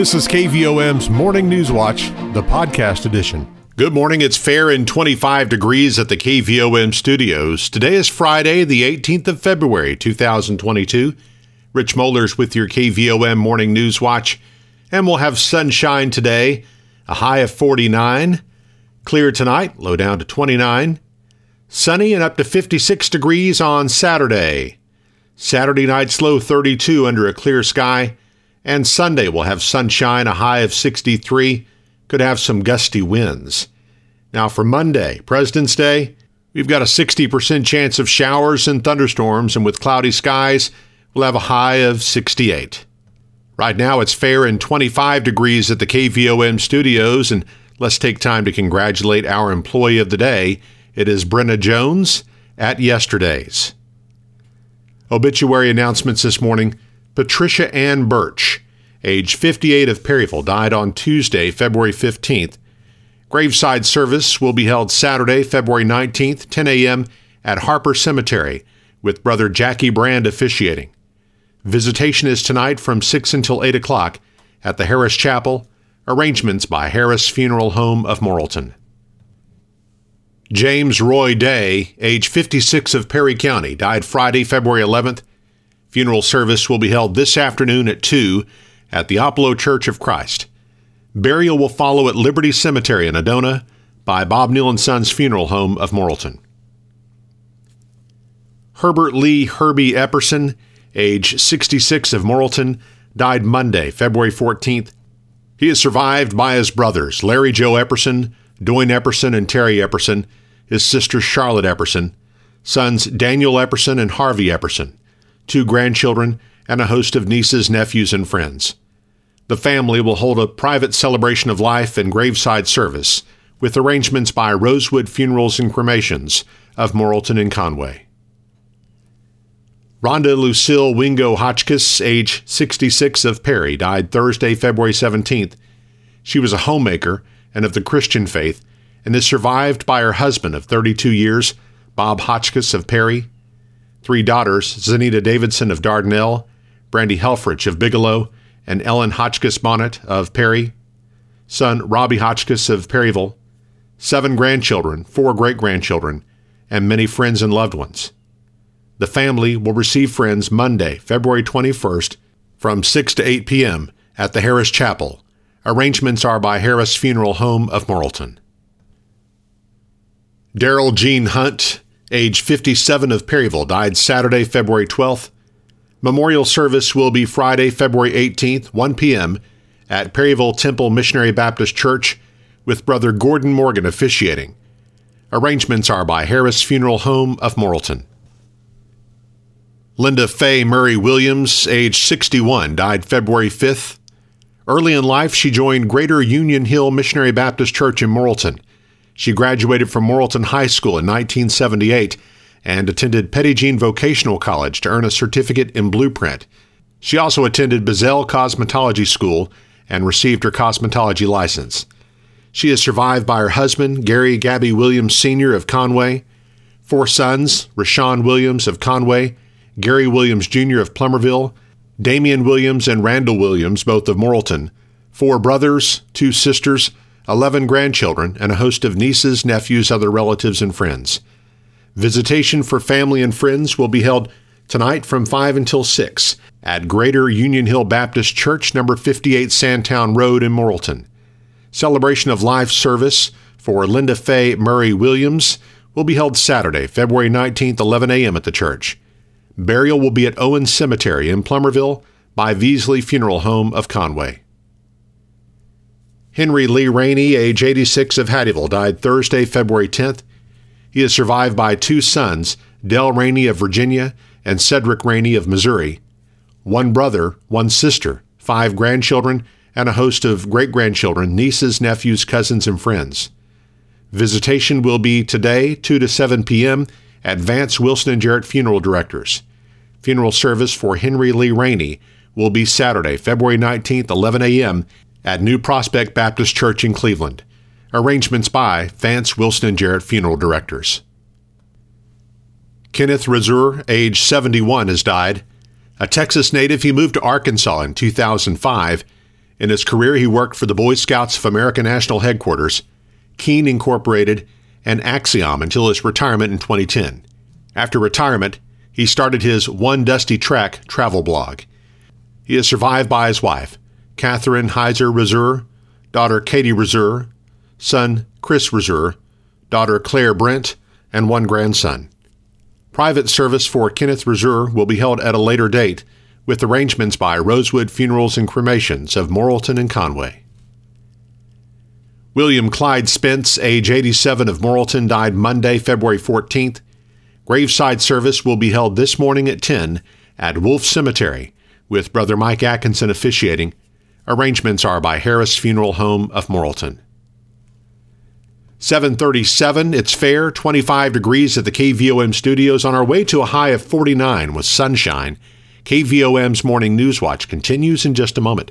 This is KVOM's Morning News Watch, the podcast edition. Good morning. It's fair and 25 degrees at the KVOM studios. Today is Friday, the 18th of February, 2022. Rich Mollers with your KVOM Morning News Watch. And we'll have sunshine today, a high of 49. Clear tonight, low down to 29. Sunny and up to 56 degrees on Saturday. Saturday night's low 32 under a clear sky. And Sunday will have sunshine, a high of 63, could have some gusty winds. Now for Monday, President's Day, we've got a 60% chance of showers and thunderstorms, and with cloudy skies, we'll have a high of 68. Right now, it's fair and 25 degrees at the KVOM studios, and let's take time to congratulate our employee of the day. It is Brenna Jones at Yesterday's. Obituary announcements this morning. Patricia Ann Birch, age 58 of Perryville, died on Tuesday, February 15th. Graveside service will be held Saturday, February 19th, 10 a.m. at Harper Cemetery, with Brother Jackie Brand officiating. Visitation is tonight from 6 until 8 o'clock at the Harris Chapel, arrangements by Harris Funeral Home of Morrilton. James Roy Day, age 56 of Perry County, died Friday, February 11th. Funeral service will be held this afternoon at 2 at the Oplow Church of Christ. Burial will follow at Liberty Cemetery in Adona by Bob Neal & Sons Funeral Home of Morrilton. Herbert Lee Herbie Epperson, age 66 of Morrilton, died Monday, February 14th. He is survived by his brothers, Larry Joe Epperson, Doyne Epperson, and Terry Epperson, his sister Charlotte Epperson, sons Daniel Epperson and Harvey Epperson, two grandchildren, and a host of nieces, nephews, and friends. The family will hold a private celebration of life and graveside service with arrangements by Rosewood Funerals and Cremations of Morrilton and Conway. Rhonda Lucille Wingo Hotchkiss, age 66 of Perry, died Thursday, February 17th. She was a homemaker and of the Christian faith, and is survived by her husband of 32 years, Bob Hotchkiss of Perry, three daughters, Zanita Davidson of Dardanelle, Brandy Helfrich of Bigelow, and Ellen Hotchkiss Bonnet of Perry, son Robbie Hotchkiss of Perryville, seven grandchildren, four great-grandchildren, and many friends and loved ones. The family will receive friends Monday, February 21st from 6 to 8 p.m. at the Harris Chapel. Arrangements are by Harris Funeral Home of Morrilton. Daryl Jean Hunt, age 57 of Perryville, died Saturday, February 12th. Memorial service will be Friday, February 18th, 1 p.m. at Perryville Temple Missionary Baptist Church with Brother Gordon Morgan officiating. Arrangements are by Harris Funeral Home of Morrilton. Linda Faye Murray Williams, age 61, died February 5th. Early in life, she joined Greater Union Hill Missionary Baptist Church in Morrilton. She graduated from Morrilton High School in 1978 and attended Pettygean Vocational College to earn a certificate in blueprint. She also attended Bazell Cosmetology School and received her cosmetology license. She is survived by her husband, Gary Gabby Williams Sr. of Conway, four sons, Rashawn Williams of Conway, Gary Williams Jr. of Plumerville, Damian Williams and Randall Williams, both of Morrilton, four brothers, two sisters, 11 grandchildren, and a host of nieces, nephews, other relatives, and friends. Visitation for family and friends will be held tonight from 5 until 6 at Greater Union Hill Baptist Church, number 58 Sandtown Road in Morrilton. Celebration of Life service for Linda Faye Murray Williams will be held Saturday, February 19th, 11 a.m. at the church. Burial will be at Owen Cemetery in Plumerville by Veasley Funeral Home of Conway. Henry Lee Rainey, age 86 of Hattieville, died Thursday, February 10th. He is survived by two sons, Dell Rainey of Virginia and Cedric Rainey of Missouri, one brother, one sister, five grandchildren, and a host of great-grandchildren, nieces, nephews, cousins, and friends. Visitation will be today, 2 to 7 p.m. at Vance Wilson and Jarrett Funeral Directors. Funeral service for Henry Lee Rainey will be Saturday, February 19th, 11 a.m., at New Prospect Baptist Church in Cleveland. Arrangements by Vance Wilson and Jarrett Funeral Directors. Kenneth Rizur, age 71, has died. A Texas native, he moved to Arkansas in 2005 In his career, he worked for the Boy Scouts of America National Headquarters, Keene Incorporated, and Axiom until his retirement in 2010. After retirement, he started his One Dusty Track travel blog. He is survived by his wife, Catherine Heiser Rezer, daughter Katie Rezer, son Chris Rezer, daughter Claire Brent, and one grandson. Private service for Kenneth Rezer will be held at a later date, with arrangements by Rosewood Funerals and Cremations of Morrilton and Conway. William Clyde Spence, age 87, of Morrilton, died Monday, February 14th. Graveside service will be held this morning at 10 at Wolf Cemetery, with Brother Mike Atkinson officiating. Arrangements are by Harris Funeral Home of Morrilton. 7:37, it's fair, 25 degrees at the KVOM studios on our way to a high of 49 with sunshine. KVOM's Morning News Watch continues in just a moment.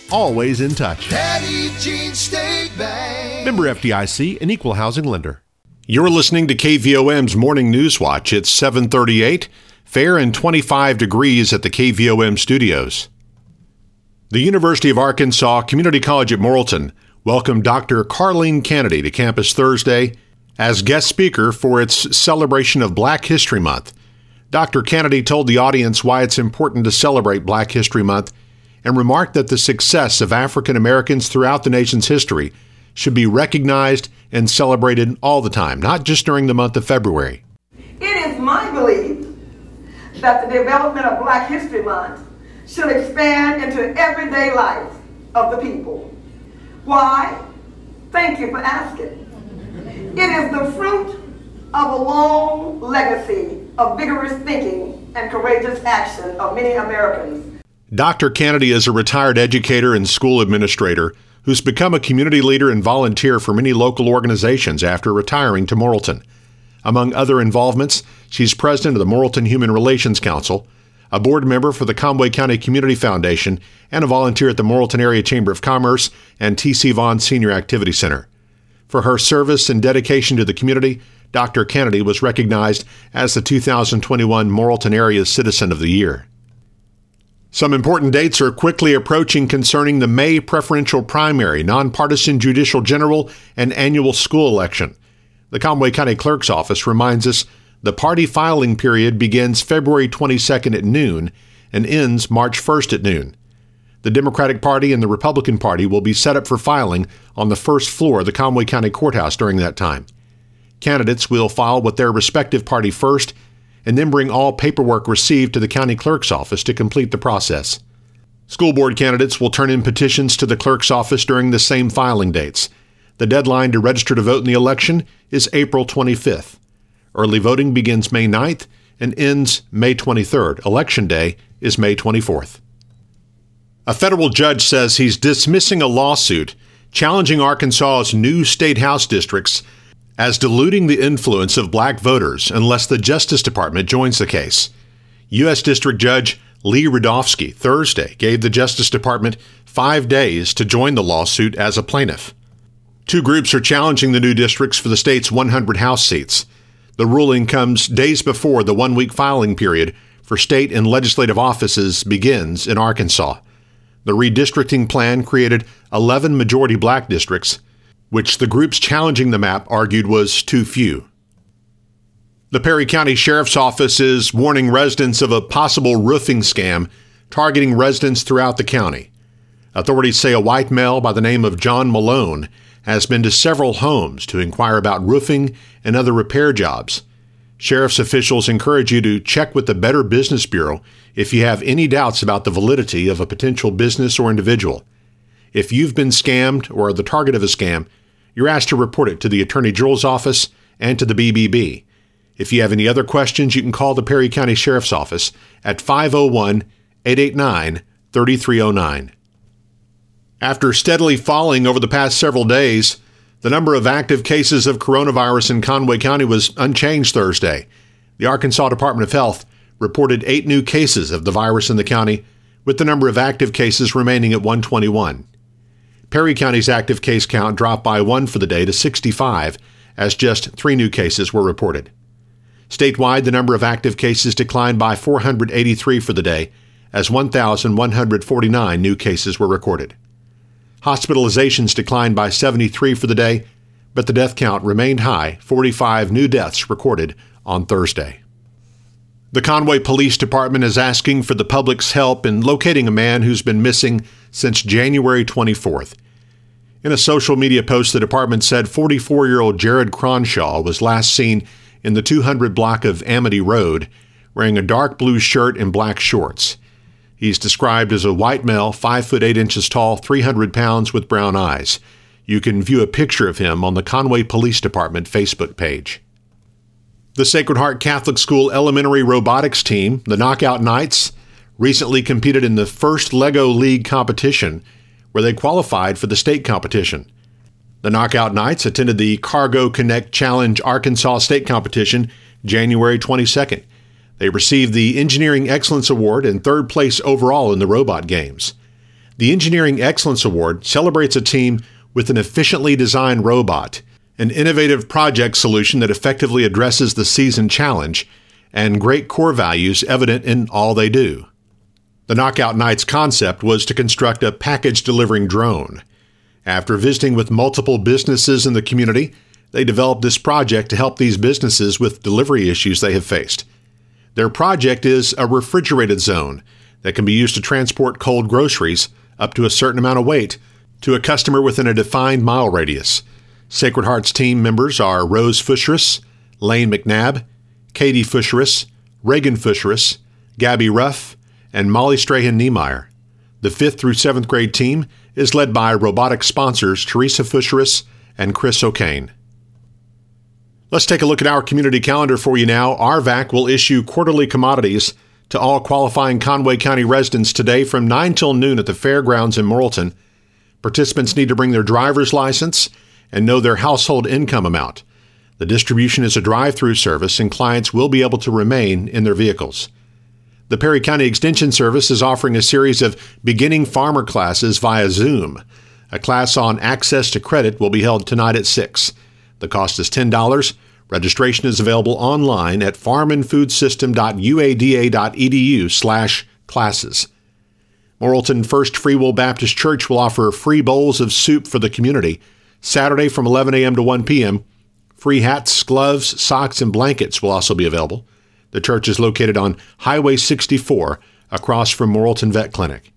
always in touch. Petty Jean State Bank. Member FDIC, an equal housing lender. You're listening to KVOM's Morning News Watch. It's 7:38, fair and 25 degrees at the KVOM studios. The University of Arkansas Community College at Morrilton welcomed Dr. Carleen Kennedy to campus Thursday as guest speaker for its celebration of Black History Month. Dr. Kennedy told the audience why it's important to celebrate Black History Month and remarked that the success of African Americans throughout the nation's history should be recognized and celebrated all the time, not just during the month of February. It is my belief that the development of Black History Month should expand into everyday life of the people. Why? Thank you for asking. It is the fruit of a long legacy of vigorous thinking and courageous action of many Americans. Dr. Kennedy is a retired educator and school administrator who's become a community leader and volunteer for many local organizations after retiring to Morrilton. Among other involvements, she's president of the Morrilton Human Relations Council, a board member for the Conway County Community Foundation, and a volunteer at the Morrilton Area Chamber of Commerce and T.C. Vaughn Senior Activity Center. For her service and dedication to the community, Dr. Kennedy was recognized as the 2021 Morrilton Area Citizen of the Year. Some important dates are quickly approaching concerning the May preferential primary, nonpartisan judicial general, and annual school election. The Conway County Clerk's Office reminds us the party filing period begins February 22nd at noon and ends March 1st at noon. The Democratic Party and the Republican Party will be set up for filing on the first floor of the Conway County Courthouse during that time. Candidates will file with their respective party first and then bring all paperwork received to the county clerk's office to complete the process. School board candidates will turn in petitions to the clerk's office during the same filing dates. The deadline to register to vote in the election is April 25th. Early voting begins May 9th and ends May 23rd. Election day is May 24th. A federal judge says he's dismissing a lawsuit challenging Arkansas's new state house districts as diluting the influence of black voters unless the Justice Department joins the case. U.S. District Judge Lee Rudofsky Thursday gave the Justice Department 5 days to join the lawsuit as a plaintiff. Two groups are challenging the new districts for the state's 100 House seats. The ruling comes days before the one-week filing period for state and legislative offices begins in Arkansas. The redistricting plan created 11 majority black districts, which the groups challenging the map argued was too few. The Perry County Sheriff's Office is warning residents of a possible roofing scam targeting residents throughout the county. Authorities say a white male by the name of John Malone has been to several homes to inquire about roofing and other repair jobs. Sheriff's officials encourage you to check with the Better Business Bureau if you have any doubts about the validity of a potential business or individual. If you've been scammed or are the target of a scam, you're asked to report it to the Attorney General's office and to the BBB. If you have any other questions, you can call the Perry County Sheriff's Office at 501-889-3309. After steadily falling over the past several days, The number of active cases of coronavirus in Conway County was unchanged Thursday. The Arkansas Department of Health reported 8 new cases of the virus in the county, with the number of active cases remaining at 121. Perry County's active case count dropped by 1 for the day to 65, as just 3 new cases were reported. Statewide, the number of active cases declined by 483 for the day, as 1,149 new cases were recorded. Hospitalizations declined by 73 for the day, but the death count remained high, 45 new deaths recorded on Thursday. The Conway Police Department is asking for the public's help in locating a man who's been missing since January 24th. In a social media post, the department said 44-year-old Jared Cronshaw was last seen in the 200 block of Amity Road, wearing a dark blue shirt and black shorts. He's described as a white male, 5'8" tall, 300 pounds, with brown eyes. You can view a picture of him on the Conway Police Department Facebook page. The Sacred Heart Catholic School Elementary Robotics team, the Knockout Knights, recently competed in the first LEGO League competition, where they qualified for the state competition. The Knockout Knights attended the Cargo Connect Challenge Arkansas State Competition January 22nd. They received the Engineering Excellence Award and third place overall in the robot games. The Engineering Excellence Award celebrates a team with an efficiently designed robot, an innovative project solution that effectively addresses the season challenge, and great core values evident in all they do. The Knockout Knights' concept was to construct a package-delivering drone. After visiting with multiple businesses in the community, they developed this project to help these businesses with delivery issues they have faced. Their project is a refrigerated zone that can be used to transport cold groceries up to a certain amount of weight to a customer within a defined mile radius. Sacred Heart's team members are Rose Fusheris, Lane McNabb, Katie Fusheris, Reagan Fusheris, Gabby Ruff, and Molly Strahan-Niemeyer. The 5th through 7th grade team is led by robotic sponsors Teresa Fusheris and Chris O'Kane. Let's take a look at our community calendar for you now. RVAC will issue quarterly commodities to all qualifying Conway County residents today from 9 till noon at the fairgrounds in Morrilton. Participants need to bring their driver's license and know their household income amount. The distribution is a drive-through service, and clients will be able to remain in their vehicles. The Perry County Extension Service is offering a series of beginning farmer classes via Zoom. A class on access to credit will be held tonight at 6. The cost is $10. Registration is available online at farmandfoodsystem.uada.edu/classes. Morrilton First Free Will Baptist Church will offer free bowls of soup for the community Saturday from 11 a.m. to 1 p.m. Free hats, gloves, socks, and blankets will also be available. The church is located on Highway 64 across from Morrilton Vet Clinic.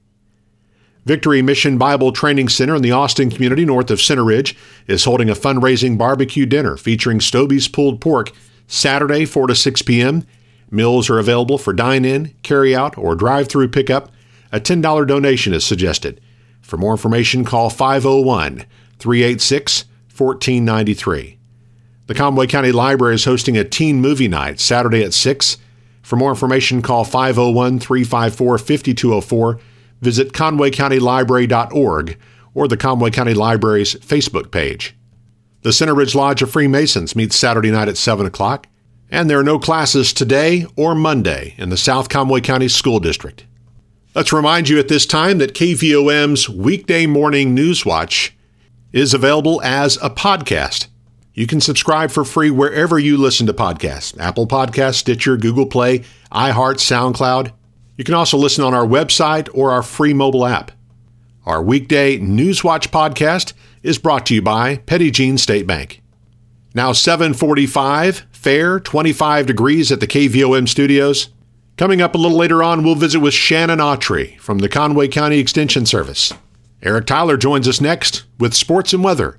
Victory Mission Bible Training Center in the Austin community north of Center Ridge is holding a fundraising barbecue dinner featuring Stobie's pulled pork Saturday, 4 to 6 p.m. Meals are available for dine-in, carry-out, or drive-through pickup. A $10 donation is suggested. For more information, call 501-386-1493. The Conway County Library is hosting a teen movie night Saturday at 6. For more information, call 501-354-5204. Visit conwaycountylibrary.org or the Conway County Library's Facebook page. The Center Ridge Lodge of Freemasons meets Saturday night at 7 o'clock, and there are no classes today or Monday in the South Conway County School District. Let's remind you at this time that KVOM's Weekday Morning News Watch is available as a podcast. You can subscribe for free wherever you listen to podcasts: Apple Podcasts, Stitcher, Google Play, iHeart, SoundCloud. You can also listen on our website or our free mobile app. Our Weekday Newswatch podcast is brought to you by Petty Jean State Bank. Now 7:45, fair, 25 degrees at the KVOM studios. Coming up a little later on, we'll visit with Shannon Autry from the Conway County Extension Service. Eric Tyler joins us next with sports and weather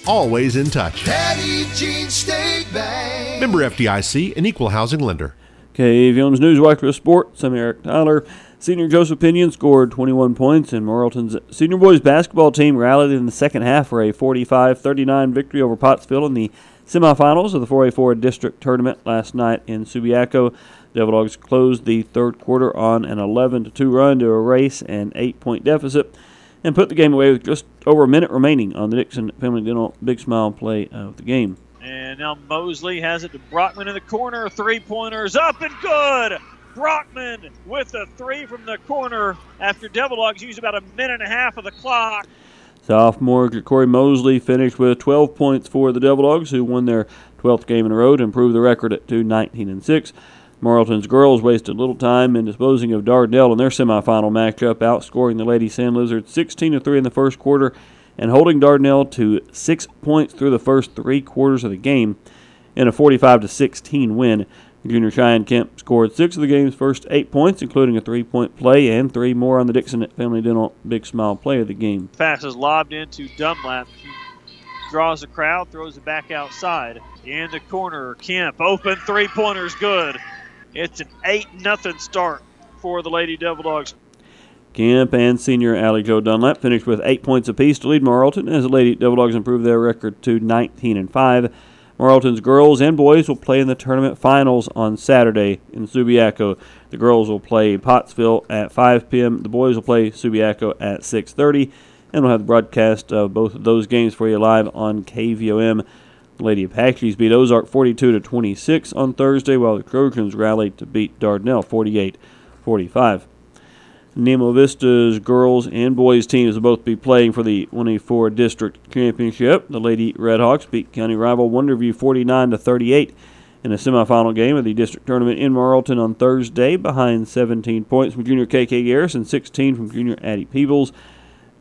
always in touch. Patty Jean State Bank. Member FDIC, an equal housing lender. KAVM's Newswatch Sports, I'm Eric Tyler. Senior Joseph Pinion scored 21 points, and Marlton's senior boys basketball team rallied in the second half for a 45-39 victory over Pottsville in the semifinals of the 4A4 district tournament last night in Subiaco. The Devil Dogs closed the third quarter on an 11-2 run to erase an 8-point deficit and put the game away with just over a minute remaining on the Dixon Family Dental Big Smile play of the game. And now Mosley has it to Brockman in the corner. Three-pointers up and good! Brockman with a three from the corner after Devil Dogs used about a minute and a half of the clock. Sophomore Corey Mosley finished with 12 points for the Devil Dogs, who won their 12th game in a row to improve the record to 19-6. Marlton's girls wasted little time in disposing of Dardell in their semifinal matchup, outscoring the Lady Sand Lizards 16-3 in the first quarter and holding Dardell to 6 points through the first three quarters of the game in a 45-16 win. Junior Cheyenne Kemp scored six of the game's first 8 points, including a three-point play and three more on the Dixon Family Dental Big Smile play of the game. Pass is lobbed into Dunlap. He draws the crowd, throws it back outside. In the corner, Kemp, open three-pointer's good. It's an 8-0 start for the Lady Devil Dogs. Kemp and senior Allie Jo Dunlap finished with 8 points apiece to lead Marlton as the Lady Devil Dogs improved their record to 19-5. Marlton's girls and boys will play in the tournament finals on Saturday in Subiaco. The girls will play Pottsville at 5 p.m. The boys will play Subiaco at 6:30. And we'll have the broadcast of both of those games for you live on KVOM. The Lady Apaches beat Ozark 42-26 on Thursday, while the Trojans rallied to beat Dardanelle 48-45. Nemo Vista's girls and boys teams will both be playing for the 1A4 District Championship. The Lady Redhawks beat county rival Wonderview 49-38 in a semifinal game of the district tournament in Marlton on Thursday, behind 17 points from junior K.K. Garrison, 16 from junior Addie Peebles.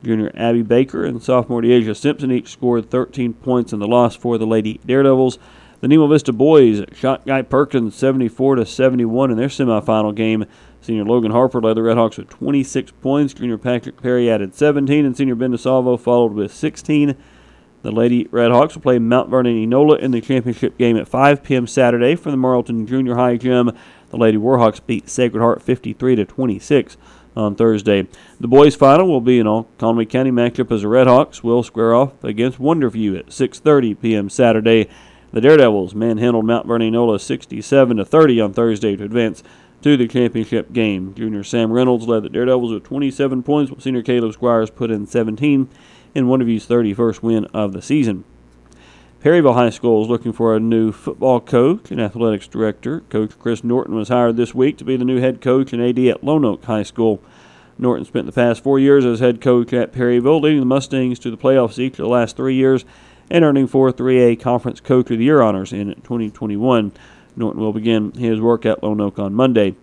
Junior Abby Baker and sophomore DeAsia Simpson each scored 13 points in the loss for the Lady Daredevils. The Nemo Vista boys shot Guy Perkins 74-71 in their semifinal game. Senior Logan Harper led the Redhawks with 26 points. Junior Patrick Perry added 17, and senior Ben DeSalvo followed with 16. The Lady Redhawks will play Mount Vernon Enola in the championship game at 5 p.m. Saturday from the Marlton Junior High Gym. The Lady Warhawks beat Sacred Heart 53-26 on Thursday. The boys' final will be an all-Conway County matchup as the Redhawks will square off against Wonderview at 6:30 p.m. Saturday. The Daredevils manhandled Mount Vernon Enola 67-30 on Thursday to advance to the championship game. Junior Sam Reynolds led the Daredevils with 27 points, while senior Caleb Squires put in 17 in Wonderview's 31st win of the season. Perryville High School is looking for a new football coach and athletics director. Coach Chris Norton was hired this week to be the new head coach and AD at Lone Oak High School. Norton spent the past 4 years as head coach at Perryville, leading the Mustangs to the playoffs each of the last 3 years and earning 4-3A Conference Coach of the Year honors in 2021. Norton will begin his work at Lone Oak on Monday.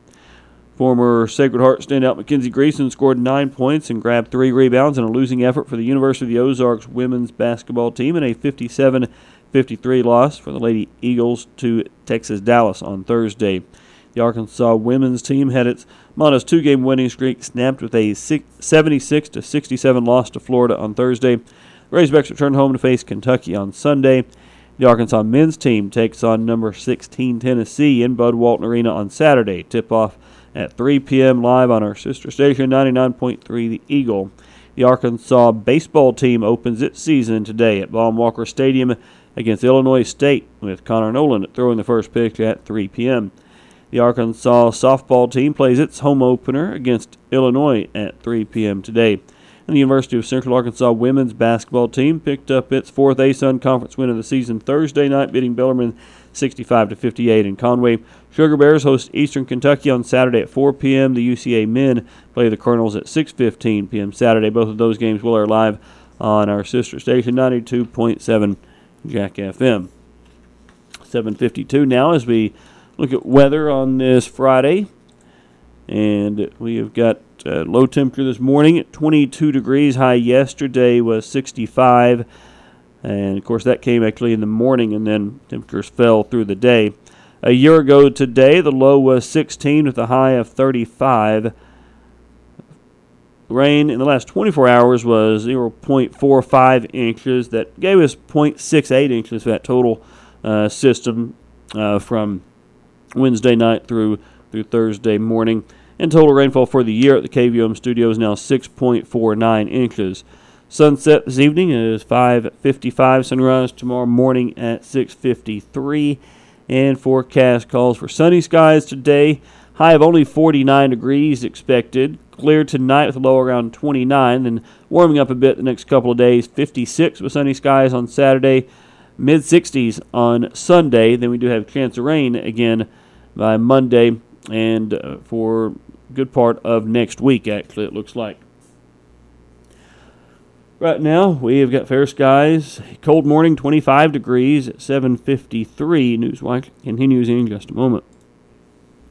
Former Sacred Heart standout Mackenzie Greason scored 9 points and grabbed 3 rebounds in a losing effort for the University of the Ozarks women's basketball team in a 57-53 loss for the Lady Eagles to Texas Dallas on Thursday. The Arkansas women's team had its modest two-game winning streak snapped with a 76-67 loss to Florida on Thursday. Razorbacks returned home to face Kentucky on Sunday. The Arkansas men's team takes on number 16 Tennessee in Bud Walton Arena on Saturday. Tip-off at 3 p.m. live on our sister station, 99.3 The Eagle. The Arkansas baseball team opens its season today at Baum-Walker Stadium against Illinois State, with Connor Nolan throwing the first pitch at 3 p.m. The Arkansas softball team plays its home opener against Illinois at 3 p.m. today. And the University of Central Arkansas women's basketball team picked up its fourth ASUN conference win of the season Thursday night, beating Bellarmine 65-58 in Conway. Sugar Bears host Eastern Kentucky on Saturday at 4 p.m. The UCA men play the Colonels at 6:15 p.m. Saturday. Both of those games will air live on our sister station, 92.7 Jack FM. 7:52 now as we look at weather on this Friday. And we have got low temperature this morning at 22 degrees. High yesterday was 65. And, of course, that came actually in the morning, and then temperatures fell through the day. A year ago today, the low was 16 with a high of 35. rain in the last 24 hours was 0.45 inches. That gave us 0.68 inches for that total system from Wednesday night through Thursday morning. And total rainfall for the year at the KVOM studio is now 6.49 inches. Sunset this evening is 5:55. Sunrise tomorrow morning at 6:53. And forecast calls for sunny skies today. High of only 49 degrees expected. Clear tonight with a low around 29. Then warming up a bit the next couple of days. 56 with sunny skies on Saturday. Mid-60s on Sunday. Then we do have a chance of rain again by Monday. And for a good part of next week, actually, it looks like. Right now, we have got fair skies, cold morning, 25 degrees at 7:53. Newswatch continues in just a moment.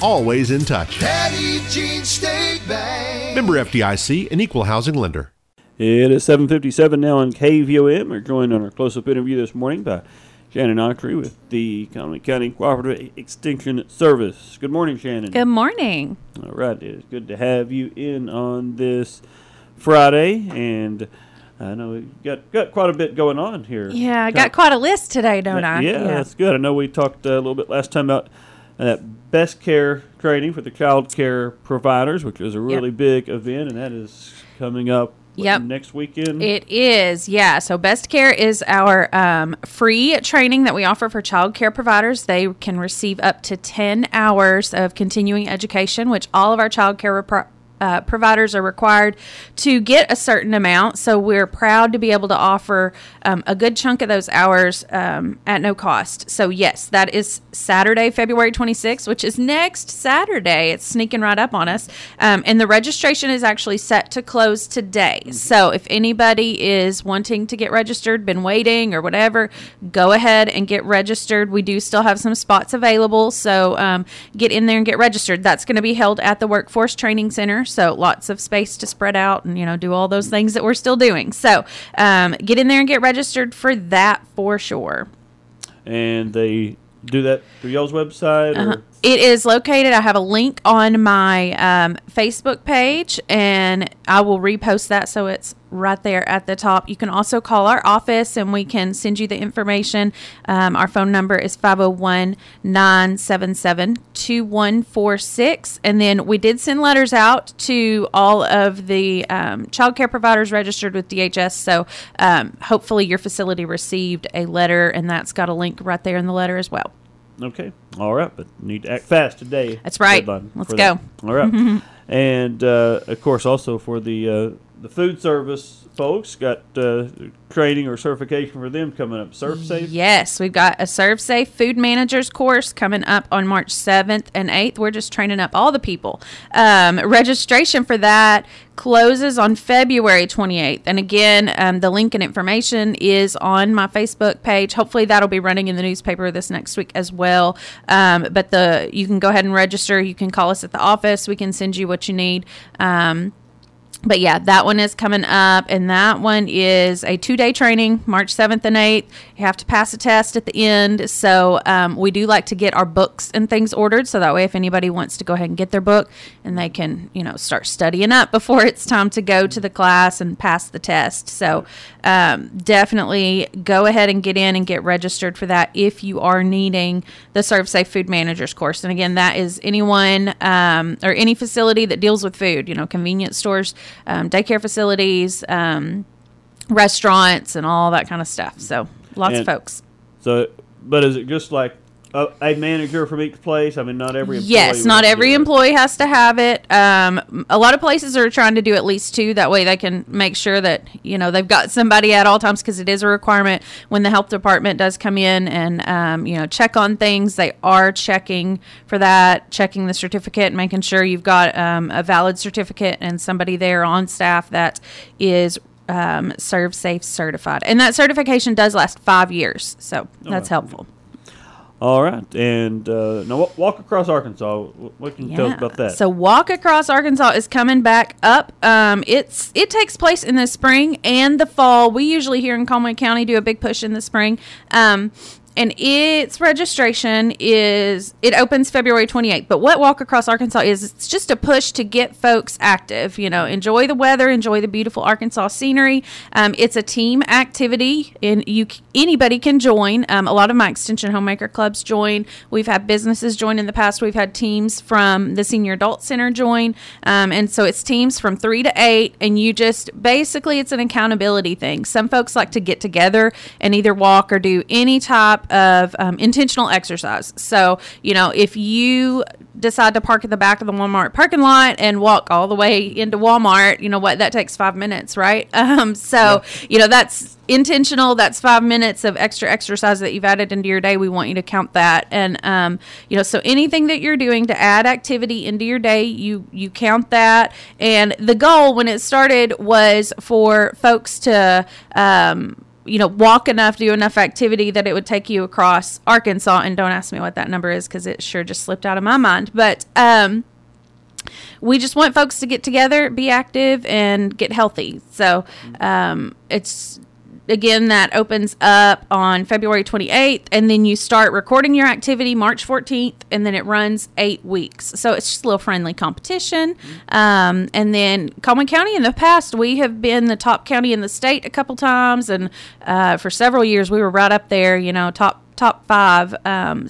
always in touch. Pettigene State Bank. Member FDIC, an equal housing lender. It is 7:57 now on KVOM. We're joined on our close-up interview this morning by Shannon Autry with the Cumberland County Cooperative Extension Service. Good morning, Shannon. Good morning. All right, it's good to have you in on this Friday, and I know we've got quite a bit going on here. Yeah, I got quite a list today, don't I? Yeah, that's good. I know we talked a little bit last time about that best care training for the child care providers, which is a really big event, and that is coming up next weekend. It is, yeah. So best care is our free training that we offer for child care providers. They can receive up to 10 hours of continuing education, which all of our child care providers are required to get a certain amount. So we're proud to be able to offer a good chunk of those hours at no cost. So yes, that is Saturday, February 26th, which is next Saturday. It's sneaking right up on us. And the registration is actually set to close today. So if anybody is wanting to get registered, been waiting or whatever, go ahead and get registered. We do still have some spots available. So get in there and get registered. That's going to be held at the Workforce Training Center. So lots of space to spread out and, do all those things that we're still doing. So get in there and get registered for that for sure. And they do that through y'all's website? Or? It is located. I have a link on my Facebook page, and I will repost that so it's right there at the top. You can also call our office, and we can send you the information. Our phone number is 501-977-2146. And then we did send letters out to all of the child care providers registered with DHS. So hopefully your facility received a letter, and that's got a link right there in the letter as well. Okay. All right. But need to act fast today. That's right. Let's go. That. All right. And, of course, also for the food service folks, got training or certification for them coming up. ServSafe? Yes, we've got a ServSafe food managers course coming up on March 7th and 8th. We're just training up all the people. Registration for that closes on February 28th. And again, the link and information is on my Facebook page. Hopefully that'll be running in the newspaper this next week as well. But you can go ahead and register. You can call us at the office. We can send you what you need. But yeah, that one is coming up, and that one is a 2-day training, March 7th and 8th. You have to pass a test at the end, so we do like to get our books and things ordered, so that way if anybody wants to go ahead and get their book, and they can, start studying up before it's time to go to the class and pass the test. So definitely go ahead and get in and get registered for that if you are needing the ServSafe Food Managers course. And again, that is anyone or any facility that deals with food, convenience stores, daycare facilities, restaurants, and all that kind of stuff. So lots of folks. So, but is it just like a manager from each place? I mean, not every employee. Yes, not every employee has to have it. A lot of places are trying to do at least 2. That way they can make sure that, they've got somebody at all times, because it is a requirement when the health department does come in and, check on things. They are checking for that, checking the certificate, making sure you've got a valid certificate and somebody there on staff that is ServSafe certified. And that certification does last 5 years, so that's helpful. All right. And now Walk Across Arkansas, what can you tell us about that? So Walk Across Arkansas is coming back up. It takes place in the spring and the fall. We usually here in Conway County do a big push in the spring. And its registration it opens February 28th. But what Walk Across Arkansas is, it's just a push to get folks active. You know, enjoy the weather, enjoy the beautiful Arkansas scenery. It's a team activity, and anybody can join. A lot of my Extension Homemaker Clubs join. We've had businesses join in the past. We've had teams from the Senior Adult Center join. And so it's teams from 3 to 8, and you just basically it's an accountability thing. Some folks like to get together and either walk or do any type of intentional exercise. So, you know, if you decide to park at the back of the Walmart parking lot and walk all the way into Walmart, you know what, that takes 5 minutes, right? You know, that's intentional. That's 5 minutes of extra exercise that you've added into your day. We want you to count that. And, you know, so anything that you're doing to add activity into your day, you count that. And the goal when it started was for folks to, you know, walk enough, do enough activity that it would take you across Arkansas. And don't ask me what that number is, because it sure just slipped out of my mind. But we just want folks to get together, be active, and get healthy. So it's, again, that opens up on February 28th, and then you start recording your activity March 14th, and then it runs 8 weeks. So it's just a little friendly competition. And then Conway County in the past, we have been the top county in the state a couple times, and for several years we were right up there, you know, top five.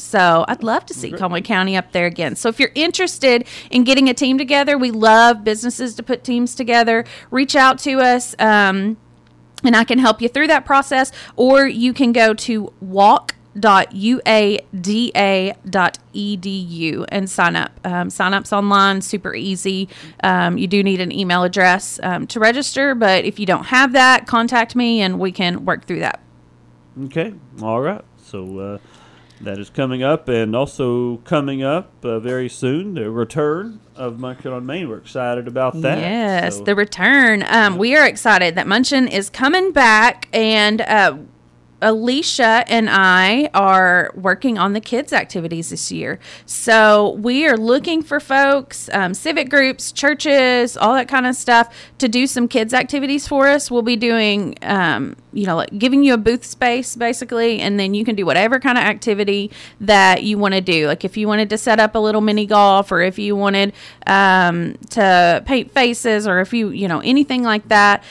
So I'd love to see Conway County up there again. So if you're interested in getting a team together, we love businesses to put teams together. Reach out to us. And I can help you through that process, or you can go to walk.uada.edu and sign up. Sign up's online, super easy. You do need an email address to register, but if you don't have that, contact me and we can work through that. Okay, all right. So that is coming up, and also coming up very soon, the return of Munchin on Main. We're excited about that. Yes, so. The return. We are excited that Munchin is coming back, and Alicia and I are working on the kids' activities this year. So we are looking for folks, civic groups, churches, all that kind of stuff, to do some kids' activities for us. We'll be doing, you know, like giving you a booth space, basically, and then you can do whatever kind of activity that you want to do. Like if you wanted to set up a little mini golf, or if you wanted to paint faces, or if you know, anything like that.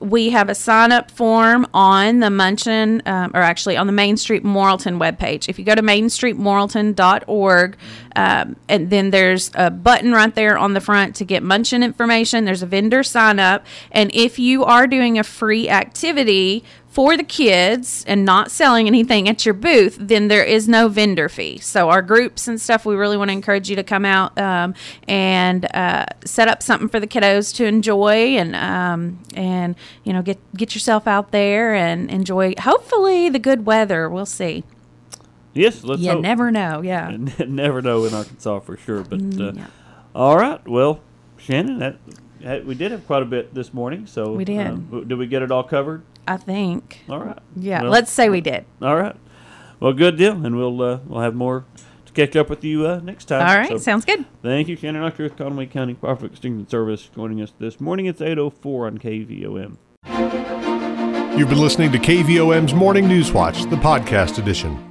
We have a sign-up form on the Munchin, or actually on the Main Street Morrilton webpage. If you go to mainstreetmorrilton.org, and then there's a button right there on the front to get Munchin information. There's a vendor sign-up. And if you are doing a free activity for the kids and not selling anything at your booth, then there is no vendor fee. So our groups and stuff, we really want to encourage you to come out and set up something for the kiddos to enjoy, and you know, get yourself out there and enjoy, hopefully, the good weather. We'll see. Yes, let's hope. You never know, yeah. Never know in Arkansas for sure. But yeah. All right, well, Shannon, we did have quite a bit this morning. So we did. Did we get it all covered? I think. All right. Yeah, well, let's say we did. All right. Well, good deal, and we'll have more to catch up with you next time. All right, so, sounds good. Thank you, Shannon Archer with Conway County Fire Extinction Service, joining us this morning. It's 8:04 on KVOM. You've been listening to KVOM's Morning News Watch, the podcast edition.